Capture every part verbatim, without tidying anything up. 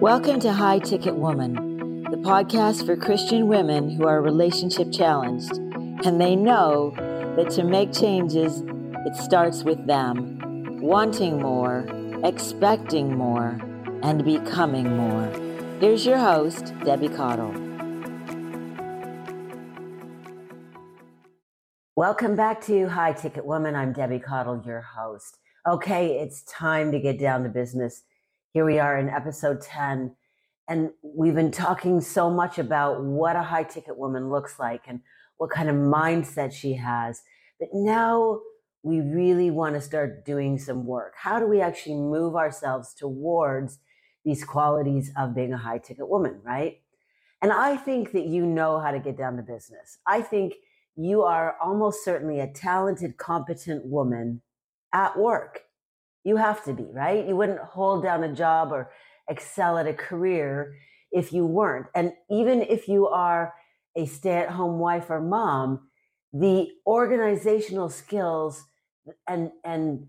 Welcome to High Ticket Woman, the podcast for Christian women who are relationship challenged, and they know that to make changes, it starts with them wanting more, expecting more, and becoming more. Here's your host, Debbie Caudle. Welcome back to High Ticket Woman. I'm Debbie Caudle, your host. Okay, it's time to get down to business. Here we are in episode ten, and we've been talking so much about what a high ticket woman looks like and what kind of mindset she has. But now we really want to start doing some work. How do we actually move ourselves towards these qualities of being a high ticket woman, right? And I think that you know how to get down to business. I think you are almost certainly a talented, competent woman at work. You have to be, right? You wouldn't hold down a job or excel at a career if you weren't. And even if you are a stay-at-home wife or mom, the organizational skills and, and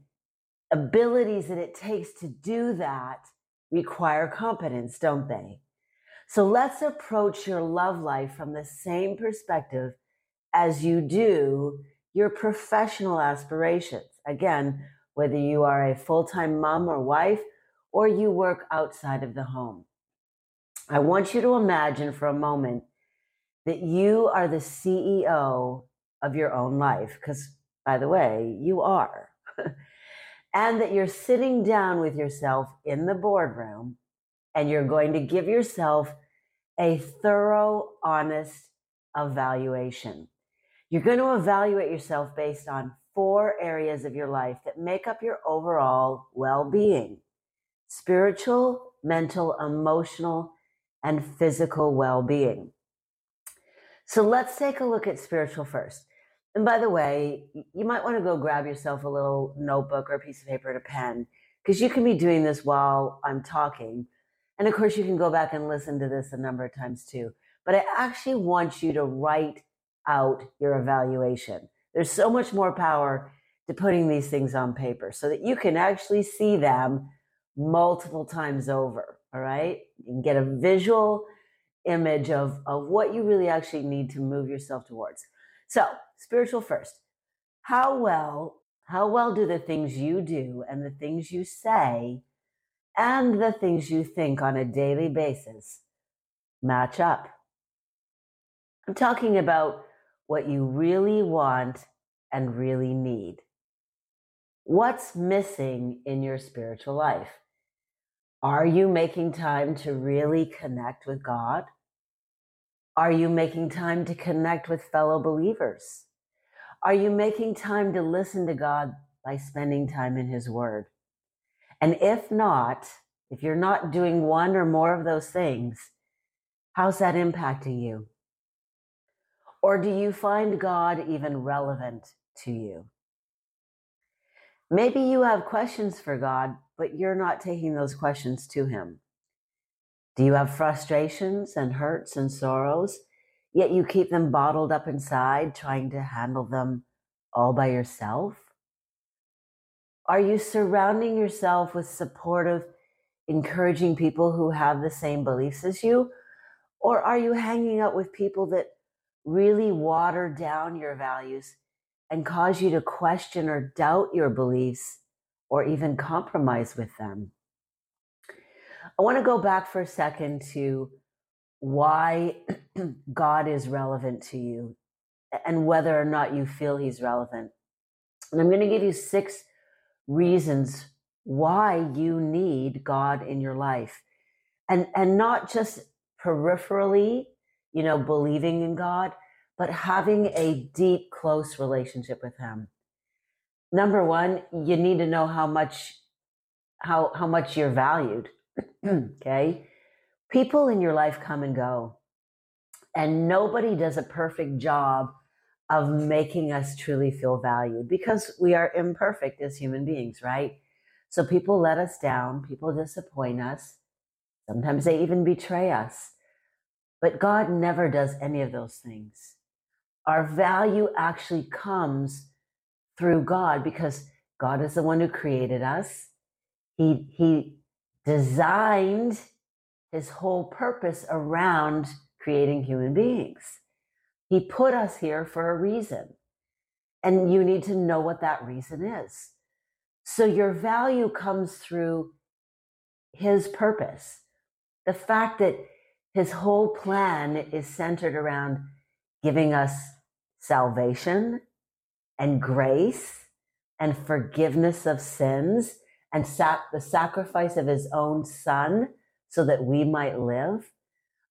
abilities that it takes to do that require competence, don't they? So let's approach your love life from the same perspective as you do your professional aspirations. Again, whether you are a full-time mom or wife, or you work outside of the home. I want you to imagine for a moment that you are the C E O of your own life, because by the way, you are, and that you're sitting down with yourself in the boardroom and you're going to give yourself a thorough, honest evaluation. You're going to evaluate yourself based on four areas of your life that make up your overall well-being: spiritual, mental, emotional, and physical well-being. So let's take a look at spiritual first. And by the way, you might want to go grab yourself a little notebook or a piece of paper and a pen, because you can be doing this while I'm talking. And of course, you can go back and listen to this a number of times too. But I actually want you to write out your evaluation. There's so much more power to putting these things on paper so that you can actually see them multiple times over, all right? You can get a visual image of, of what you really actually need to move yourself towards. So, spiritual first. How well, how well do the things you do and the things you say and the things you think on a daily basis match up? I'm talking about what you really want and really need. What's missing in your spiritual life? Are you making time to really connect with God? Are you making time to connect with fellow believers? Are you making time to listen to God by spending time in His Word? And if not, if you're not doing one or more of those things, how's that impacting you? Or do you find God even relevant to you? Maybe you have questions for God, but you're not taking those questions to Him. Do you have frustrations and hurts and sorrows, yet you keep them bottled up inside, trying to handle them all by yourself? Are you surrounding yourself with supportive, encouraging people who have the same beliefs as you? Or are you hanging out with people that really water down your values and cause you to question or doubt your beliefs or even compromise with them? I want to go back for a second to why God is relevant to you and whether or not you feel He's relevant. And I'm going to give you six reasons why you need God in your life. And, and not just peripherally, you know, believing in God, but having a deep, close relationship with Him. Number one, you need to know how much, how, how much you're valued. Okay. People in your life come and go, and nobody does a perfect job of making us truly feel valued, because we are imperfect as human beings, right? So people let us down. People disappoint us. Sometimes they even betray us. But God never does any of those things. Our value actually comes through God, because God is the one who created us. He, he designed his whole purpose around creating human beings. He put us here for a reason, and you need to know what that reason is. So your value comes through his purpose. The fact that his whole plan is centered around giving us salvation and grace and forgiveness of sins and sac- the sacrifice of his own son so that we might live.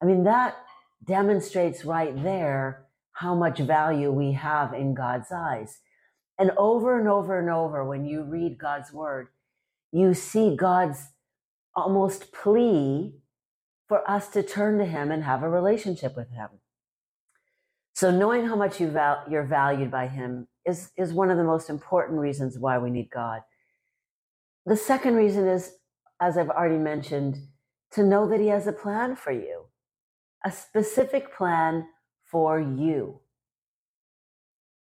I mean, that demonstrates right there how much value we have in God's eyes. And over and over and over, when you read God's word, you see God's almost plea for us to turn to him and have a relationship with him. So knowing how much you val- you're valued by him is, is one of the most important reasons why we need God. The second reason is, as I've already mentioned, to know that he has a plan for you, a specific plan for you.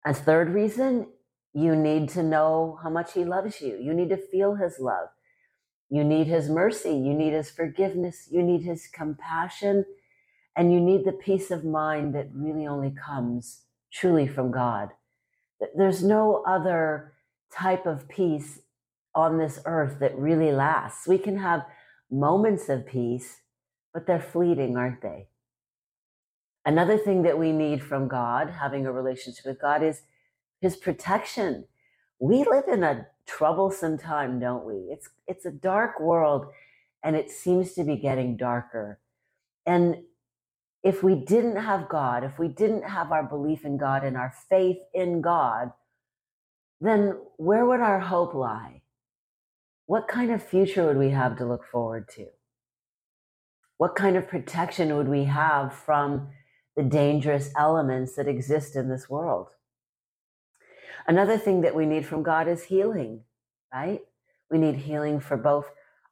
And third reason, you need to know how much he loves you. You need to feel his love. You need his mercy. You need his forgiveness. You need his compassion. And you need the peace of mind that really only comes truly from God. There's no other type of peace on this earth that really lasts. We can have moments of peace, but they're fleeting, aren't they? Another thing that we need from God, having a relationship with God, is his protection. We live in a troublesome time, don't we? It's it's a dark world, and it seems to be getting darker. And if we didn't have God, if we didn't have our belief in God and our faith in God, then where would our hope lie? What kind of future would we have to look forward to? What kind of protection would we have from the dangerous elements that exist in this world? Another thing that we need from God is healing, right? We need healing for both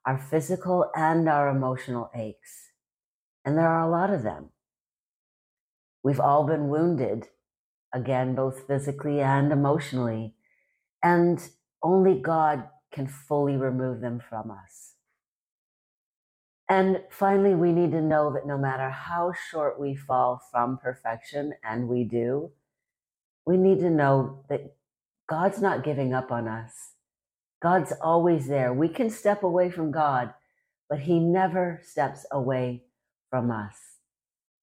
our physical and our emotional aches. And there are a lot of them. We've all been wounded, again, both physically and emotionally, and only God can fully remove them from us. And finally, we need to know that no matter how short we fall from perfection, and we do, we need to know that God's not giving up on us. God's always there. We can step away from God, but he never steps away from us.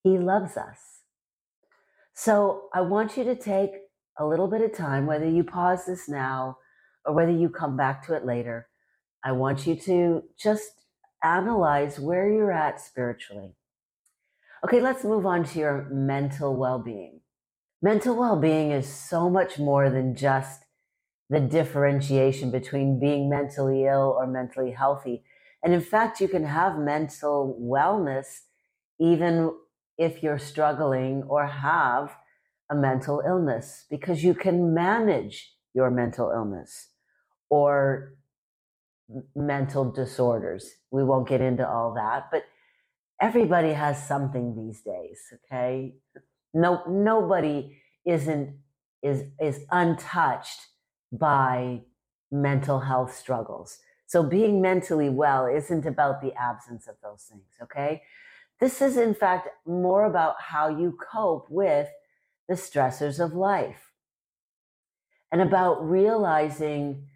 He loves us. So I want you to take a little bit of time, whether you pause this now or whether you come back to it later. I want you to just analyze where you're at spiritually. Okay, let's move on to your mental well-being. Mental well-being is so much more than just the differentiation between being mentally ill or mentally healthy. And in fact, you can have mental wellness even if you're struggling or have a mental illness, because you can manage your mental illness or mental disorders. We won't get into all that, but everybody has something these days, okay? No, nobody isn't is is untouched by mental health struggles. So being mentally well isn't about the absence of those things, okay? This is, in fact, more about how you cope with the stressors of life and about realizing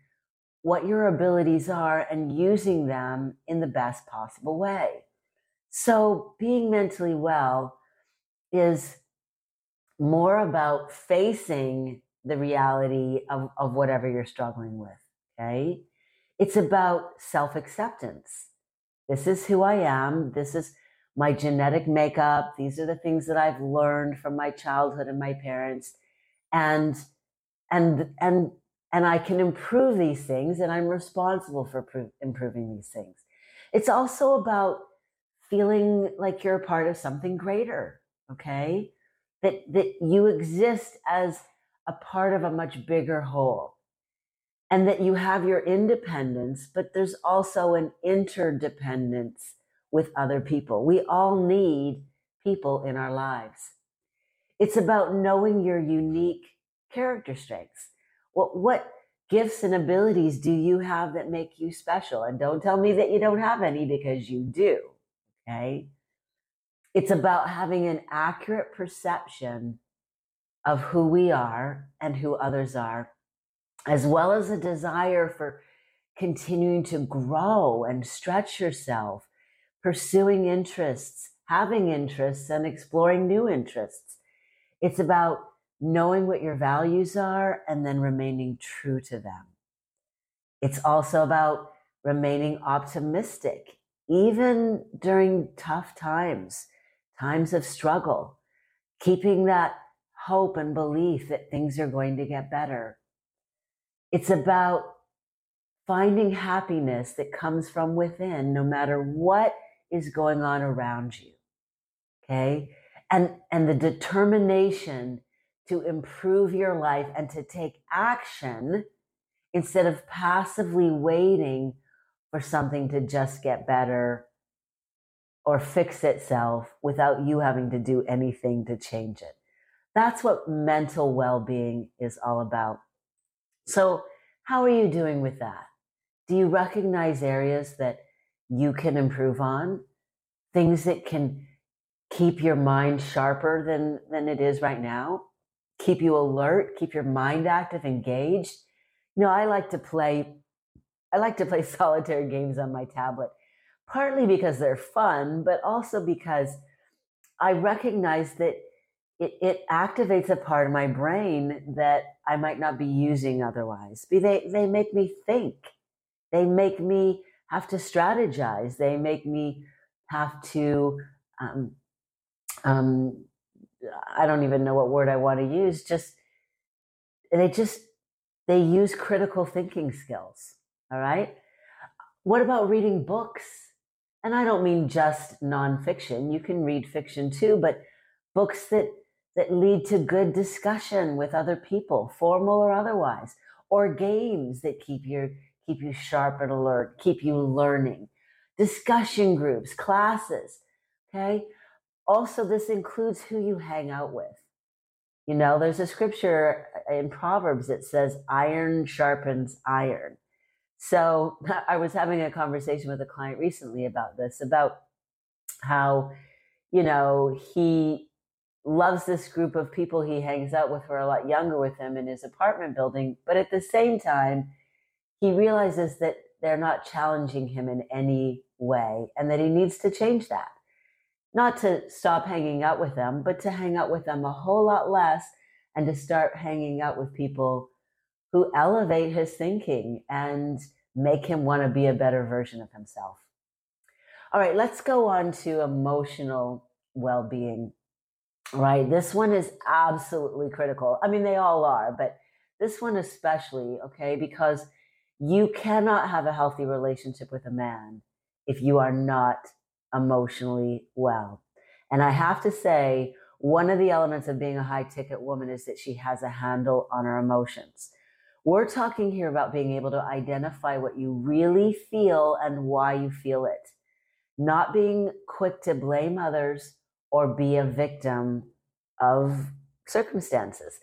what your abilities are and using them in the best possible way. So being mentally well is more about facing the reality of, of whatever you're struggling with, okay? It's about self-acceptance. This is who I am. This is my genetic makeup. These are the things that I've learned from my childhood and my parents. And, and, and, and I can improve these things, and I'm responsible for pro- improving these things. It's also about feeling like you're a part of something greater, okay? That, that you exist as a part of a much bigger whole, and that you have your independence, but there's also an interdependence with other people. We all need people in our lives. It's about knowing your unique character strengths. What, what gifts and abilities do you have that make you special? And don't tell me that you don't have any, because you do, okay? It's about having an accurate perception of who we are and who others are, as well as a desire for continuing to grow and stretch yourself, pursuing interests, having interests, and exploring new interests. It's about knowing what your values are and then remaining true to them. It's also about remaining optimistic, even during tough times, times of struggle, keeping that hope and belief that things are going to get better. It's about finding happiness that comes from within, no matter what is going on around you, okay? And, and the determination to improve your life and to take action instead of passively waiting for something to just get better or fix itself without you having to do anything to change it. That's what mental well-being is all about. So how are you doing with that? Do you recognize areas that you can improve on? Things that can keep your mind sharper than, than it is right now? Keep you alert, keep your mind active, engaged. You know, I like to play, I like to play solitaire games on my tablet, partly because they're fun, but also because I recognize that it, it activates a part of my brain that I might not be using otherwise. They, they make me think. They make me have to strategize. They make me have to, um, um, I don't even know what word I want to use. Just, they just, they use critical thinking skills. All right. What about reading books? And I don't mean just nonfiction. You can read fiction too, but books that, that lead to good discussion with other people, formal or otherwise, or games that keep your, keep you sharp and alert, keep you learning, discussion groups, classes. Okay. Also, this includes who you hang out with. You know, there's a scripture in Proverbs that says, iron sharpens iron. So I was having a conversation with a client recently about this, about how, you know, he loves this group of people he hangs out with who are a lot younger with him in his apartment building. But at the same time, he realizes that they're not challenging him in any way and that he needs to change that. Not to stop hanging out with them, but to hang out with them a whole lot less and to start hanging out with people who elevate his thinking and make him want to be a better version of himself. All right, let's go on to emotional well-being, right? This one is absolutely critical. I mean, they all are, but this one especially, okay? Because you cannot have a healthy relationship with a man if you are not emotionally well. And I have to say, one of the elements of being a high ticket woman is that she has a handle on her emotions. We're talking here about being able to identify what you really feel and why you feel it. Not being quick to blame others or be a victim of circumstances.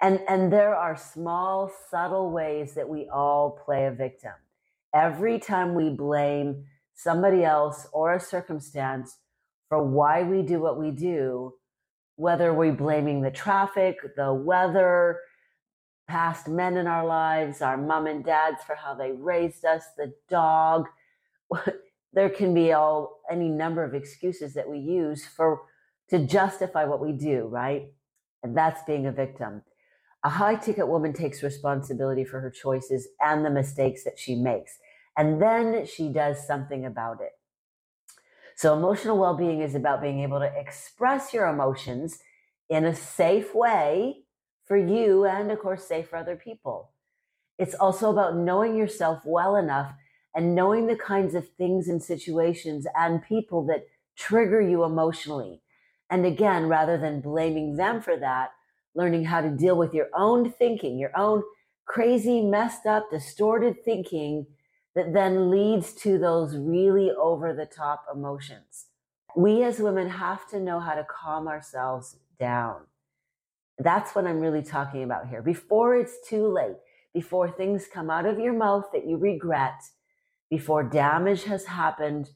And, and there are small, subtle ways that we all play a victim. Every time we blame somebody else or a circumstance for why we do what we do, whether we're blaming the traffic, the weather, past men in our lives, our mom and dads for how they raised us, the dog, there can be all any number of excuses that we use for to justify what we do, right? And that's being a victim. A high ticket woman takes responsibility for her choices and the mistakes that she makes. And then she does something about it. So emotional well-being is about being able to express your emotions in a safe way for you and, of course, safe for other people. It's also about knowing yourself well enough and knowing the kinds of things and situations and people that trigger you emotionally. And again, rather than blaming them for that, learning how to deal with your own thinking, your own crazy, messed up, distorted thinking that then leads to those really over-the-top emotions. We as women have to know how to calm ourselves down. That's what I'm really talking about here. Before it's too late, before things come out of your mouth that you regret, before damage has happened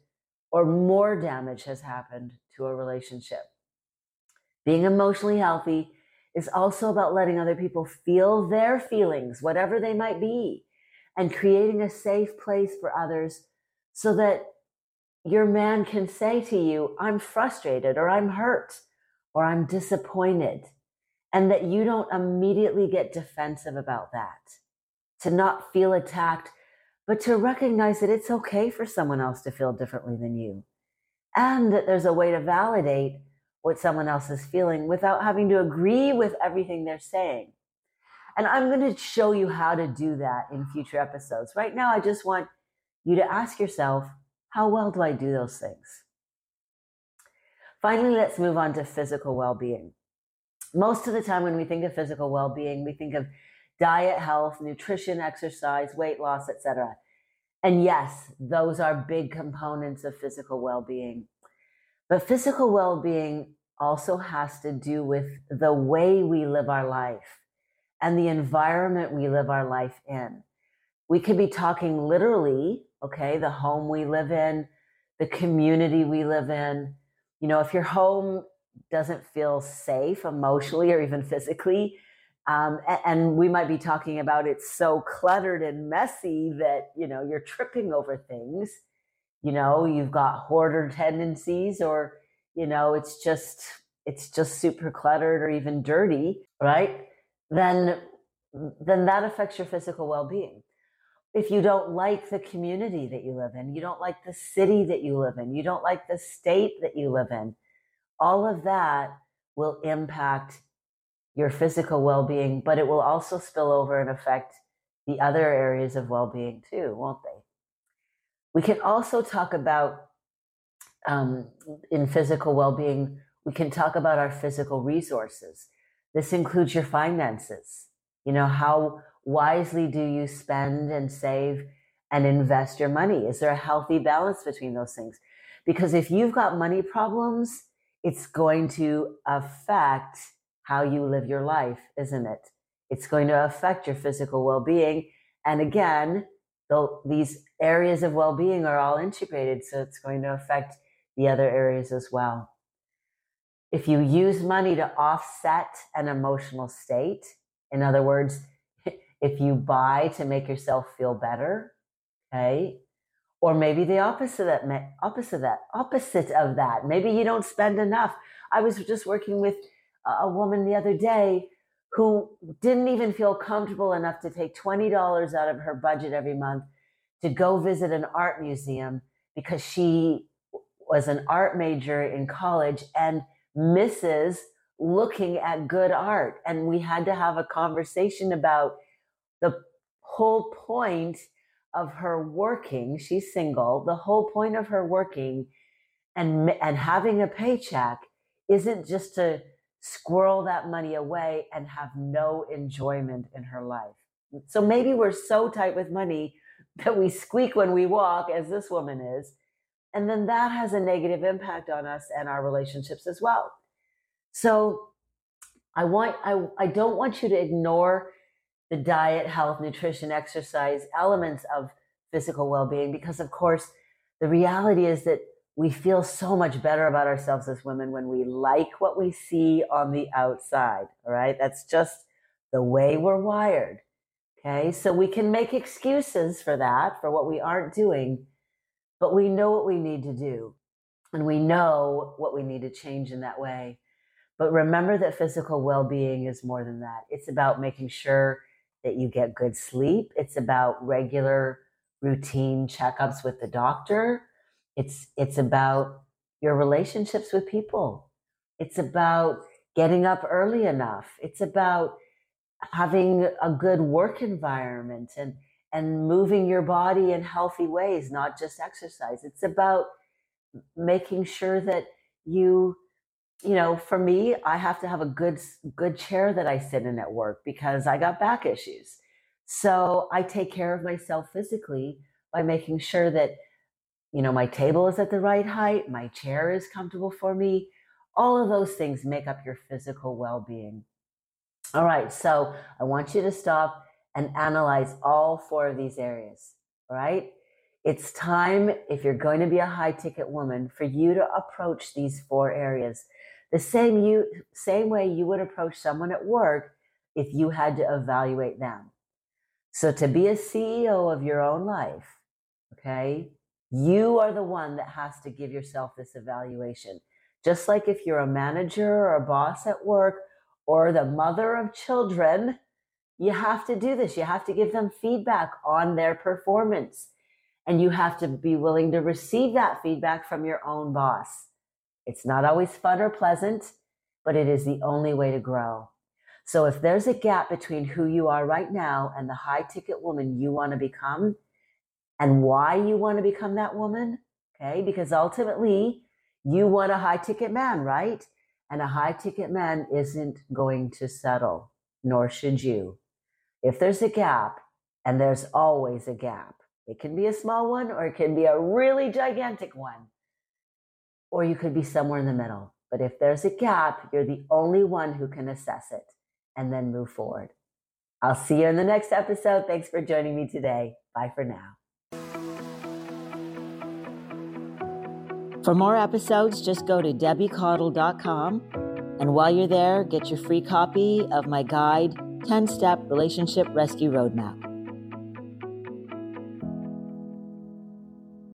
or more damage has happened to a relationship. Being emotionally healthy is also about letting other people feel their feelings, whatever they might be, and creating a safe place for others so that your man can say to you, I'm frustrated, or I'm hurt, or I'm disappointed, and that you don't immediately get defensive about that, to not feel attacked, but to recognize that it's okay for someone else to feel differently than you, and that there's a way to validate what someone else is feeling without having to agree with everything they're saying. And I'm going to show you how to do that in future episodes. Right now, I just want you to ask yourself, how well do I do those things? Finally, let's move on to physical well-being. Most of the time when we think of physical well-being, we think of diet, health, nutrition, exercise, weight loss, et cetera. And yes, those are big components of physical well-being. But physical well-being also has to do with the way we live our life and the environment we live our life in. We could be talking literally, okay, the home we live in, the community we live in. You know, if your home doesn't feel safe emotionally or even physically, Um, and we might be talking about it's so cluttered and messy that, you know, you're tripping over things, you know, you've got hoarder tendencies, or, you know, it's just, it's just super cluttered or even dirty, right? Then, then that affects your physical well-being. If you don't like the community that you live in, you don't like the city that you live in, you don't like the state that you live in, all of that will impact your physical well-being, but it will also spill over and affect the other areas of well-being too, won't they? We can also talk about, um, in physical well-being, we can talk about our physical resources. This includes your finances. You know, how wisely do you spend and save and invest your money? Is there a healthy balance between those things? Because if you've got money problems, it's going to affect how you live your life, isn't it? It's going to affect your physical well-being. And again, though, these areas of well-being are all integrated, so it's going to affect the other areas as well. If you use money to offset an emotional state, in other words, if you buy to make yourself feel better, okay? Or maybe the opposite of that, opposite of that, opposite of that. Maybe you don't spend enough. I was just working with a woman the other day who didn't even feel comfortable enough to take twenty dollars out of her budget every month to go visit an art museum because she was an art major in college and misses looking at good art. And we had to have a conversation about the whole point of her working. She's single. The whole point of her working and, and having a paycheck isn't just to squirrel that money away and have no enjoyment in her life. So maybe we're so tight with money that we squeak when we walk, as this woman is, and then that has a negative impact on us and our relationships as well. So I want I, I don't want you to ignore the diet, health, nutrition, exercise elements of physical well-being, because of course the reality is that we feel so much better about ourselves as women when we like what we see on the outside, all right? That's just the way we're wired, okay? So we can make excuses for that, for what we aren't doing, but we know what we need to do, and we know what we need to change in that way. But remember that physical well-being is more than that. It's about making sure that you get good sleep. It's about regular routine checkups with the doctor. It's it's about your relationships with people. It's about getting up early enough. It's about having a good work environment and, and moving your body in healthy ways, not just exercise. It's about making sure that you, you know, for me, I have to have a good, good chair that I sit in at work because I got back issues. So I take care of myself physically by making sure that, you know, my table is at the right height, my chair is comfortable for me. All of those things make up your physical well-being. All right, so I want you to stop and analyze all four of these areas, right? It's time, if you're going to be a high ticket woman, for you to approach these four areas the same you same way you would approach someone at work if you had to evaluate them. So to be a C E O of your own life, okay, you are the one that has to give yourself this evaluation. Just like if you're a manager or a boss at work or the mother of children, you have to do this. You have to give them feedback on their performance. And you have to be willing to receive that feedback from your own boss. It's not always fun or pleasant, but it is the only way to grow. So if there's a gap between who you are right now and the high ticket woman you want to become and why you want to become that woman, okay, because ultimately you want a high ticket man, right? And a high ticket man isn't going to settle, nor should you. If there's a gap, and there's always a gap, it can be a small one or it can be a really gigantic one, or you could be somewhere in the middle. But if there's a gap, you're the only one who can assess it and then move forward. I'll see you in the next episode. Thanks for joining me today. Bye for now. For more episodes, just go to debbie caudle dot com. And while you're there, get your free copy of my guide, ten-step Relationship Rescue Roadmap.